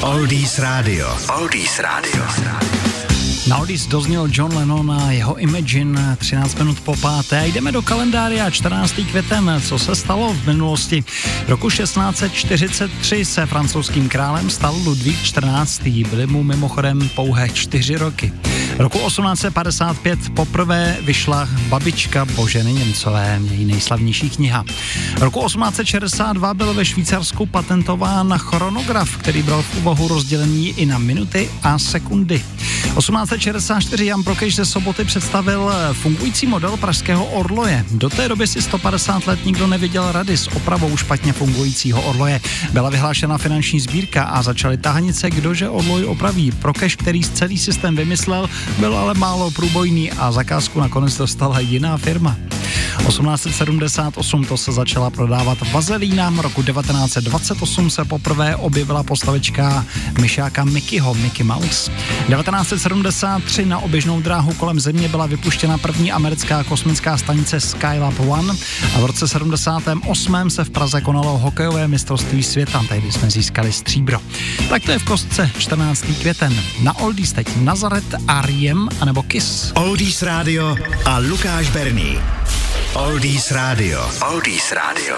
Oldies Radio. Oldies Radio. Na Oldies dozněl John Lennon a jeho Imagine 13 minut po páté. Jdeme do kalendária 14. květen. Co se stalo v minulosti? Roku 1643 se francouzským králem stal Ludvík 14. Byly mu mimochodem pouhé 4 roky. Roku 1855 poprvé vyšla Babička Boženy Němcové, její nejslavnější kniha. Roku 1862 byl ve Švýcarsku patentován chronograf, který bral v úvahu rozdělení i na minuty a sekundy. 1864 Jan Prokeš ze Soboty představil fungující model pražského orloje. Do té doby si 150 let nikdo neviděl rady s opravou špatně fungujícího orloje. Byla vyhlášena finanční sbírka a začaly tahanice, kdože orloj opraví. Prokeš, který celý systém vymyslel, byl ale málo průbojný a zakázku nakonec dostala jiná firma. 1878 to se začala prodávat vazelína, roku 1928 se poprvé objevila postavička myšáka Mickeyho, Mickey Mouse. 1973 na oběžnou dráhu kolem Země byla vypuštěna první americká kosmická stanice Skylab One a v roce 78 se v Praze konalo hokejové mistrovství světa, tehdy jsme získali stříbro. Tak to je v kostce 14. květen. Na Oldies teď Nazaret a Riem, anebo Kiss. Oldies Radio a Lukáš Berný. Oldies Radio. Oldies Radio.